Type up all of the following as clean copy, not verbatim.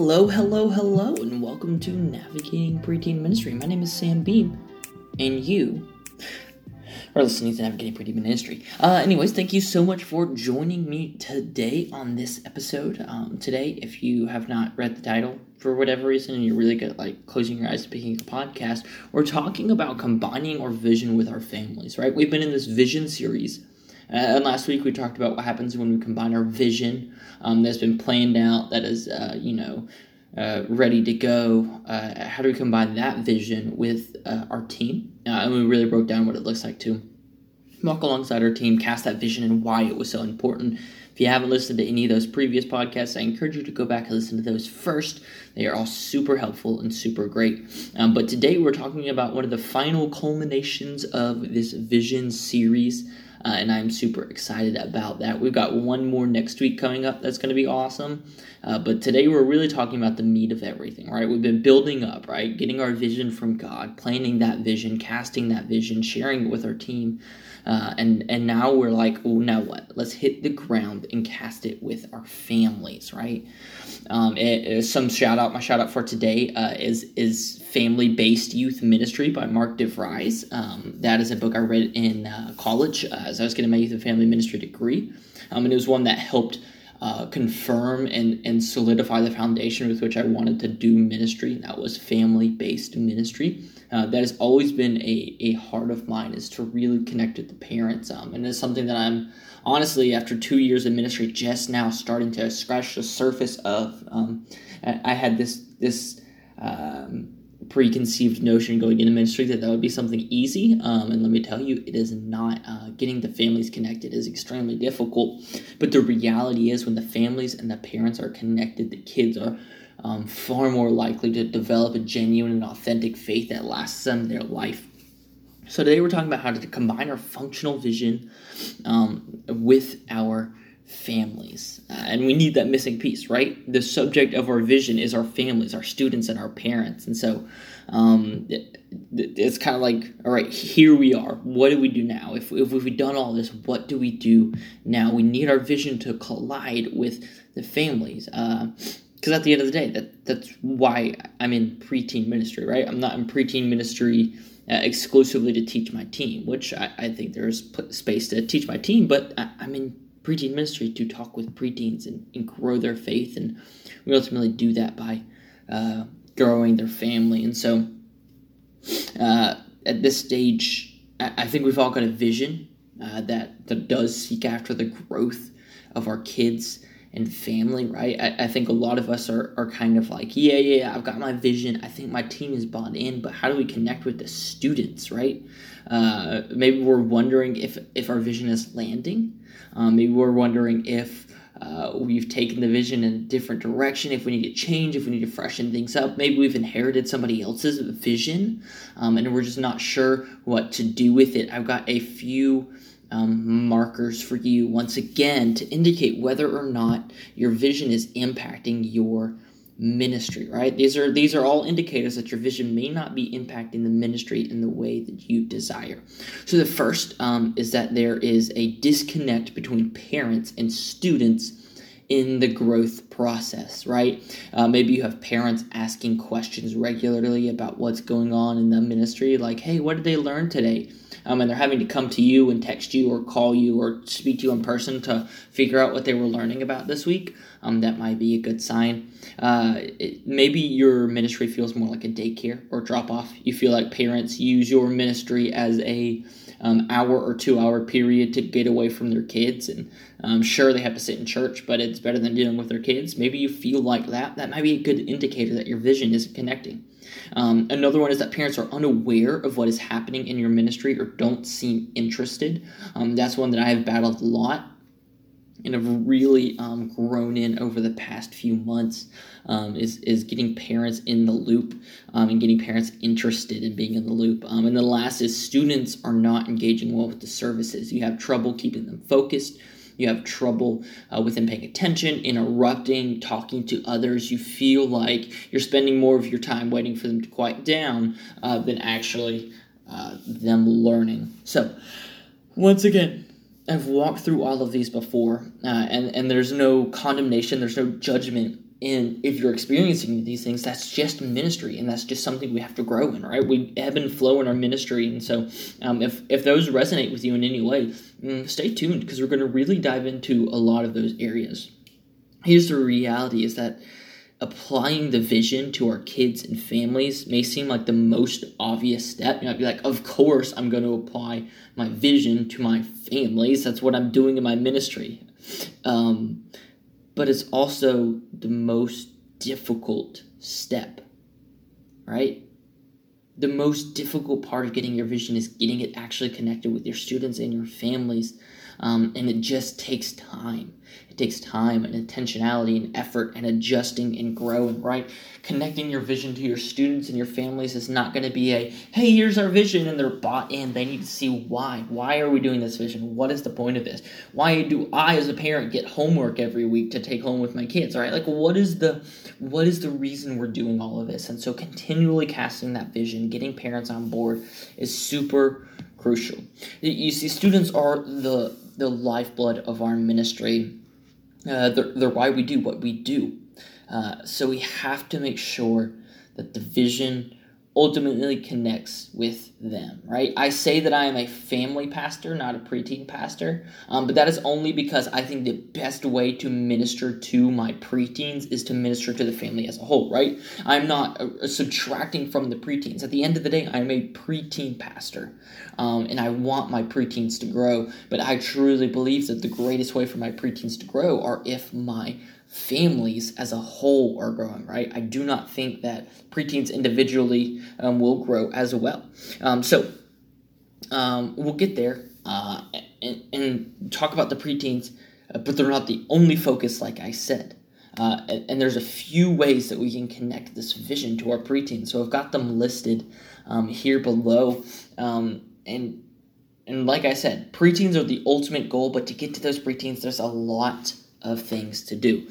Hello, and welcome to Navigating Preteen Ministry. My name is Sam Beam, and you are listening to Navigating Preteen Ministry. Anyways, thank you so much for joining me today on this episode. Today, if you have not read the title for whatever reason, and you're really good at closing your eyes to picking a podcast, we're talking about combining our vision with our families, right? We've been in this vision series. And last week we talked about what happens when we combine our vision that's been planned out, that is, ready to go. How do we combine that vision with our team? And we really broke down what it looks like to walk alongside our team, cast that vision, and why it was so important. If you haven't listened to any of those previous podcasts, I encourage you to go back and listen to those first. They are all super helpful and super great. But today we're talking about one of the final culminations of this vision series. And I'm super excited about that. We've got one more next week coming up that's going to be awesome. But today we're really talking about the meat of everything, right? We've been building up, right? Getting our vision from God, planning that vision, casting that vision, sharing it with our team. And now we're like, oh, now what? Let's hit the ground and cast it with our families, right? My shout-out for today is Family-Based Youth Ministry by Mark DeVries. That is a book I read in college as I was getting my youth and family ministry degree. And it was one that helped confirm and solidify the foundation with which I wanted to do ministry, and that was family-based ministry. That has always been a heart of mine, is to really connect with the parents. And it's something that I'm honestly, after 2 years of ministry, just now starting to scratch the surface of. I had this preconceived notion going into ministry that would be something easy, and let me tell you, it is not. Getting the families connected is extremely difficult, but the reality is when the families and the parents are connected, the kids are far more likely to develop a genuine and authentic faith that lasts them their life. So today we're talking about how to combine our functional vision with our families, and we need that missing piece, right? The subject of our vision is our families, our students, and our parents. And so it's kind of like, all right, here we are. What do we do now? If we've done all this, what do we do now? We need our vision to collide with the families, because at the end of the day, that's why I'm in preteen ministry, right? I'm not in preteen ministry exclusively to teach my team, which I think there's space to teach my team, but I'm in preteen ministry to talk with preteens and grow their faith, and we ultimately do that by growing their family. And so at this stage, I think we've all got a vision that does seek after the growth of our kids and family, right? I think a lot of us are kind of like, yeah, I've got my vision. I think my team is bought in, but how do we connect with the students, right? Maybe we're wondering if our vision is landing. Maybe we're wondering if we've taken the vision in a different direction, if we need to change, if we need to freshen things up. Maybe we've inherited somebody else's vision, and we're just not sure what to do with it. I've got a few markers for you once again to indicate whether or not your vision is impacting your ministry, right? These are all indicators that your vision may not be impacting the ministry in the way that you desire. So the first is that there is a disconnect between parents and students in the growth process, right? Maybe you have parents asking questions regularly about what's going on in the ministry, like, hey, what did they learn today? And they're having to come to you and text you or call you or speak to you in person to figure out what they were learning about this week. That might be a good sign. Maybe your ministry feels more like a daycare or drop-off. You feel like parents use your ministry as a hour or 2 hour period to get away from their kids. And sure, they have to sit in church, but it's better than dealing with their kids. Maybe you feel like that. That might be a good indicator that your vision isn't connecting. Another one is that parents are unaware of what is happening in your ministry or don't seem interested. That's one that I have battled a lot and have really grown in over the past few months, is getting parents in the loop and getting parents interested in being in the loop. And the last is students are not engaging well with the services. You have trouble keeping them focused. You have trouble with them paying attention, interrupting, talking to others. You feel like you're spending more of your time waiting for them to quiet down than actually them learning. So, once again, I've walked through all of these before, and there's no condemnation, there's no judgment And if you're experiencing these things, that's just ministry, and that's just something we have to grow in, right? We ebb and flow in our ministry, and so if those resonate with you in any way, stay tuned, because we're going to really dive into a lot of those areas. Here's the reality, is that applying the vision to our kids and families may seem like the most obvious step. You might be like, of course I'm going to apply my vision to my families. That's what I'm doing in my ministry. But it's also the most difficult step, right? The most difficult part of getting your vision is getting it actually connected with your students and your families, and it just takes time. It takes time and intentionality and effort and adjusting and growing, right? Connecting your vision to your students and your families is not going to be a, hey, here's our vision, and they're bought in. They need to see why. Why are we doing this vision? What is the point of this? Why do I, as a parent, get homework every week to take home with my kids, right? Like, what is the reason we're doing all of this? And so continually casting that vision, getting parents on board is super crucial. You see, students are the lifeblood of our ministry. They're why we do what we do. So we have to make sure that the vision ultimately connects with them, right? I say that I am a family pastor, not a preteen pastor, but that is only because I think the best way to minister to my preteens is to minister to the family as a whole, right? I'm not subtracting from the preteens. At the end of the day, I'm a preteen pastor, and I want my preteens to grow, but I truly believe that the greatest way for my preteens to grow are if my families as a whole are growing, right? I do not think that preteens individually will grow as well. So we'll get there and talk about the preteens, but they're not the only focus, like I said. And there's a few ways that we can connect this vision to our preteens. So I've got them listed here below, and like I said, preteens are the ultimate goal, but to get to those preteens, there's a lot of things to do.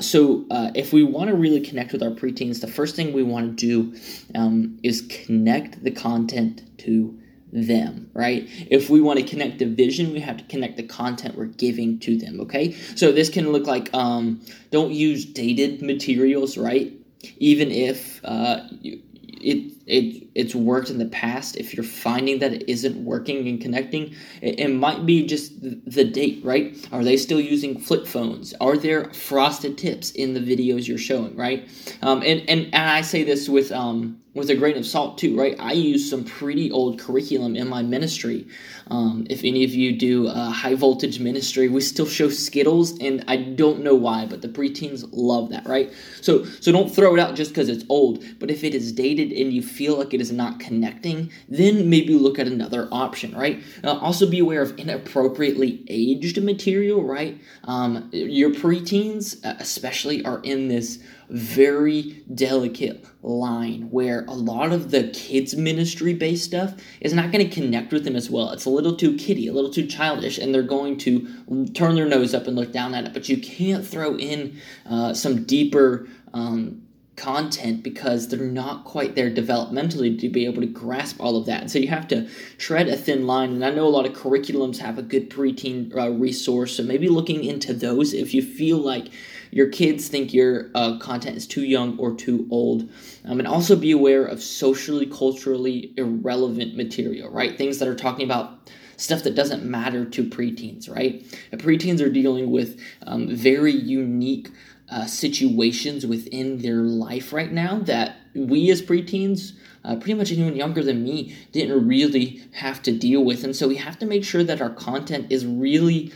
So if we want to really connect with our preteens, the first thing we want to do is connect the content to them, right? If we want to connect the vision, we have to connect the content we're giving to them, okay? So this can look like don't use dated materials, right? Even if it's worked in the past. If you're finding that it isn't working and connecting, it might be just the date, right? Are they still using flip phones? Are there frosted tips in the videos you're showing, right? And I say this with a grain of salt too, right? I use some pretty old curriculum in my ministry. If any of you do High Voltage ministry, we still show Skittles, and I don't know why, but the preteens love that, right? So don't throw it out just because it's old, but if it is dated and you feel like it is not connecting, then maybe look at another option, right? Also be aware of inappropriately aged material, right? Your preteens especially are in this very delicate line where a lot of the kids ministry based stuff is not going to connect with them as well. It's a little too kiddie, a little too childish, and they're going to turn their nose up and look down at it. But you can't throw in some deeper content because they're not quite there developmentally to be able to grasp all of that. And so you have to tread a thin line. And I know a lot of curriculums have a good preteen resource, so maybe looking into those if you feel like your kids think your content is too young or too old. And also be aware of socially, culturally irrelevant material, right? Things that are talking about stuff that doesn't matter to preteens, right? And preteens are dealing with very unique situations within their life right now that we as preteens, pretty much anyone younger than me, didn't really have to deal with. And so we have to make sure that our content is really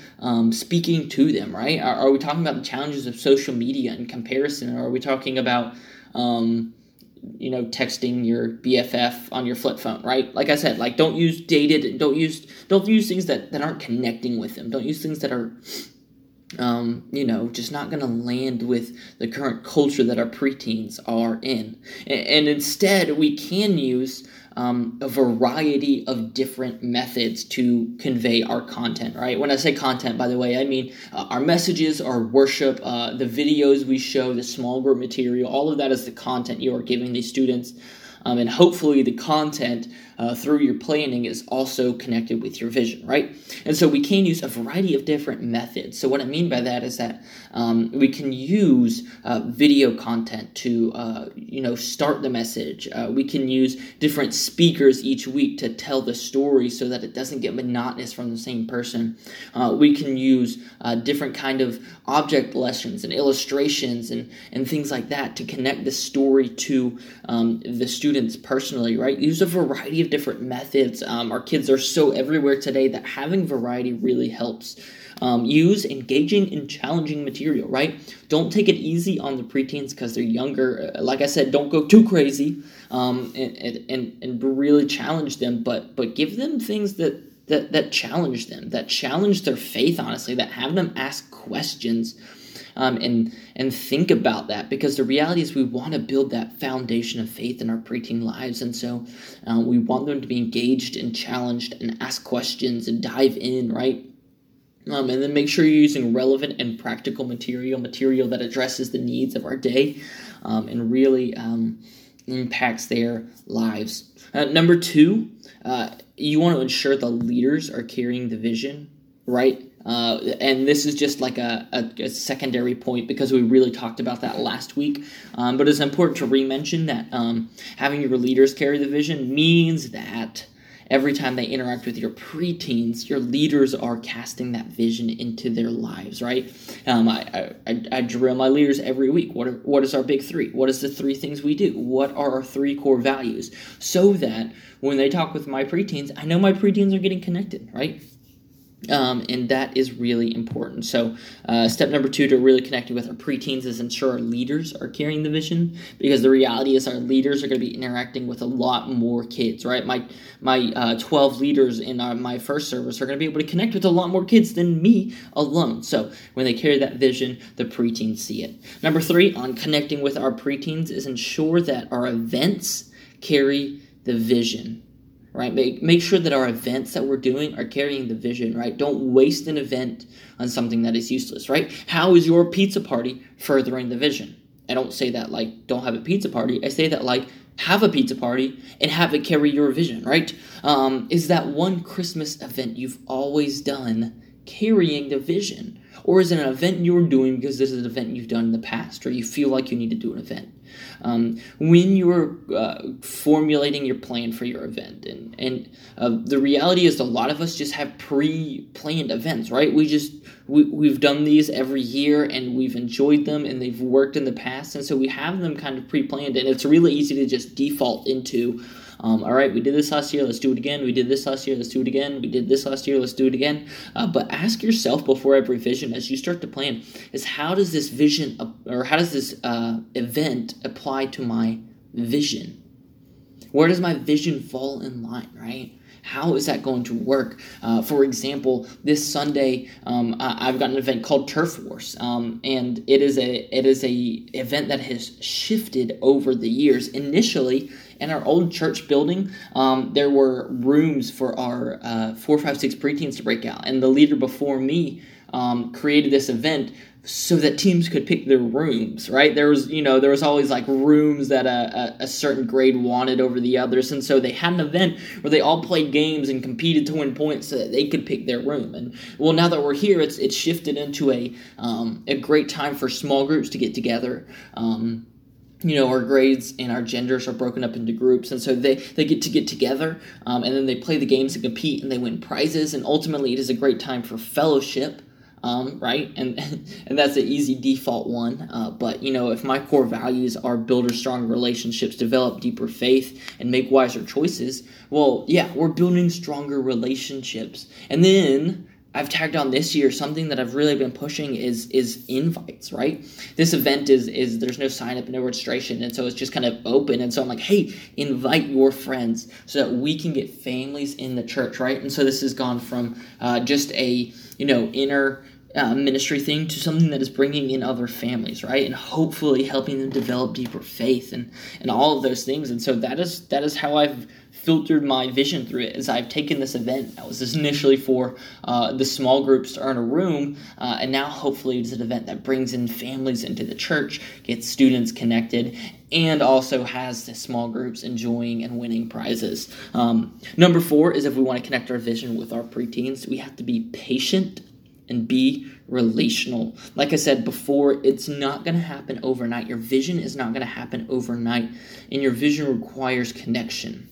speaking to them, right? Are we talking about the challenges of social media and comparison? Or are we talking about texting your BFF on your flip phone, right? Like I said, like don't use dated, don't use things that aren't connecting with them. Don't use things that are just not going to land with the current culture that our preteens are in. And instead, we can use a variety of different methods to convey our content, right? When I say content, by the way, I mean our messages, our worship, the videos we show, the small group material, all of that is the content you are giving these students. and hopefully the content through your planning is also connected with your vision, right? And so we can use a variety of different methods. So what I mean by that is that we can use video content to, start the message. We can use different speakers each week to tell the story so that it doesn't get monotonous from the same person. We can use different kind of object lessons and illustrations and things like that to connect the story to the students personally, right? Use a variety of different methods. Our kids are so everywhere today that having variety really helps. Use engaging and challenging material, right? Don't take it easy on the preteens because they're younger. Like I said, don't go too crazy and really challenge them, but give them things that challenge them, that challenge their faith, honestly, that have them ask questions and think about that, because the reality is we want to build that foundation of faith in our preteen lives. And so we want them to be engaged and challenged and ask questions and dive in, right? And then make sure you're using relevant and practical material that addresses the needs of our day and really impacts their lives. Number two, you want to ensure the leaders are carrying the vision, right? And this is just like a secondary point because we really talked about that last week. But it's important to re-mention that having your leaders carry the vision means that every time they interact with your preteens, your leaders are casting that vision into their lives, right? I drill my leaders every week. What is our big three? What is the three things we do? What are our three core values? So that when they talk with my preteens, I know my preteens are getting connected, right? And that is really important. So step number two to really connecting with our preteens is ensure our leaders are carrying the vision, because the reality is our leaders are going to be interacting with a lot more kids, right? My 12 leaders in my first service are going to be able to connect with a lot more kids than me alone. So when they carry that vision, the preteens see it. Number three on connecting with our preteens is ensure that our events carry the vision. Right, make sure that our events that we're doing are carrying the vision, right? Don't waste an event on something that is useless, right? How is your pizza party furthering the vision? I don't say that like don't have a pizza party. I say that like have a pizza party and have it carry your vision, right? Is that one Christmas event you've always done carrying the vision? Or is it an event you're doing because this is an event you've done in the past or you feel like you need to do an event? When you're formulating your plan for your event, and the reality is a lot of us just have pre-planned events, right? We've done these every year and we've enjoyed them and they've worked in the past, and so we have them kind of pre-planned, and it's really easy to just default into all right, we did this last year, let's do it again. We did this last year, let's do it again. We did this last year, let's do it again. But ask yourself before every vision, as you start to plan, is how does this vision or how does this event apply to my vision? Where does my vision fall in line, right? How is that going to work? For example, this Sunday, I've got an event called Turf Wars, and it is a event that has shifted over the years. Initially, in our old church building, there were rooms for our 4, 5, 6 preteens to break out, and the leader before me created this event so that teams could pick their rooms, right? There was always like rooms that a certain grade wanted over the others, and so they had an event where they all played games and competed to win points so that they could pick their room. And well, now that we're here, it's shifted into a great time for small groups to get together. Our grades and our genders are broken up into groups, and so they get to get together, and then they play the games and compete, and they win prizes, and ultimately it is a great time for fellowship. Right? And that's an easy default one. But if my core values are build stronger relationships, develop deeper faith, and make wiser choices, well, yeah, we're building stronger relationships. And then I've tagged on this year something that I've really been pushing is invites, right? This event is there's no sign up, no registration, and so it's just kind of open. And so I'm like, hey, invite your friends so that we can get families in the church, right? And so this has gone from just a inner ministry thing to something that is bringing in other families, right? And hopefully helping them develop deeper faith and all of those things. And so that is how I've filtered my vision through it, as I've taken this event that was initially for the small groups to earn a room, and now hopefully it's an event that brings in families into the church, gets students connected, and also has the small groups enjoying and winning prizes. Number 4 is, if we want to connect our vision with our preteens, we have to be patient and be relational. Like I said before, it's not going to happen overnight. Your vision is not going to happen overnight, and your vision requires connection.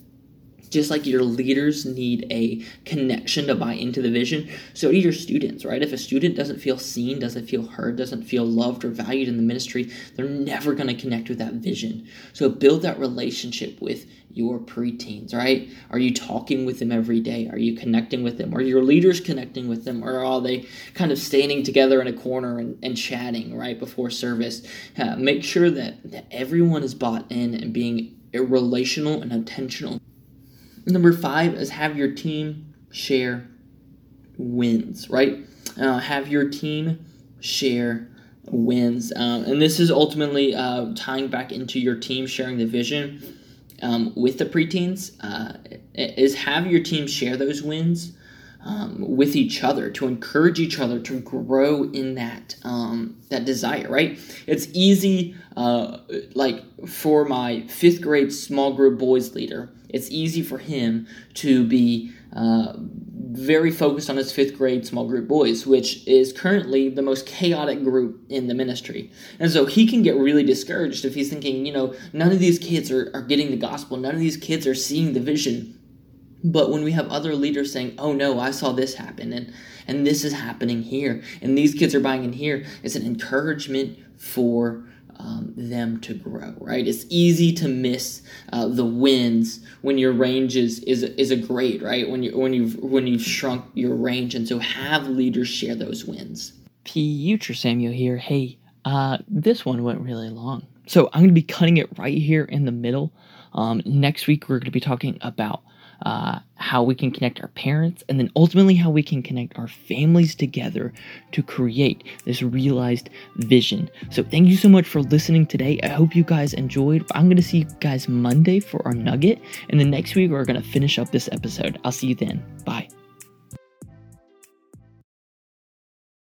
Just like your leaders need a connection to buy into the vision, so do your students, right? If a student doesn't feel seen, doesn't feel heard, doesn't feel loved or valued in the ministry, they're never going to connect with that vision. So build that relationship with your preteens, right? Are you talking with them every day? Are you connecting with them? Are your leaders connecting with them? Or are they kind of standing together in a corner and chatting right before service? Make sure that everyone is bought in and being relational and intentional. Number 5 is, have your team share wins, right? Have your team share wins. And this is ultimately tying back into your team sharing the vision with the preteens, is have your team share those wins with each other, to encourage each other to grow in that desire, right? It's easy, like for my 5th grade small group boys leader, it's easy for him to be very focused on his 5th grade small group boys, which is currently the most chaotic group in the ministry. And so he can get really discouraged if he's thinking, none of these kids are getting the gospel, none of these kids are seeing the vision. But when we have other leaders saying, oh no, I saw this happen, and this is happening here, and these kids are buying in here, it's an encouragement for them to grow, right? It's easy to miss the wins when your range is a grade, right? When you've shrunk your range, and so have leaders share those wins. Future Samuel here. Hey, this one went really long, so I'm going to be cutting it right here in the middle. Next week we're going to be talking about how we can connect our parents, and then ultimately how we can connect our families together to create this realized vision. So thank you so much for listening today. I hope you guys enjoyed. I'm going to see you guys Monday for our nugget, and then next week we're going to finish up this episode. I'll see you then. Bye.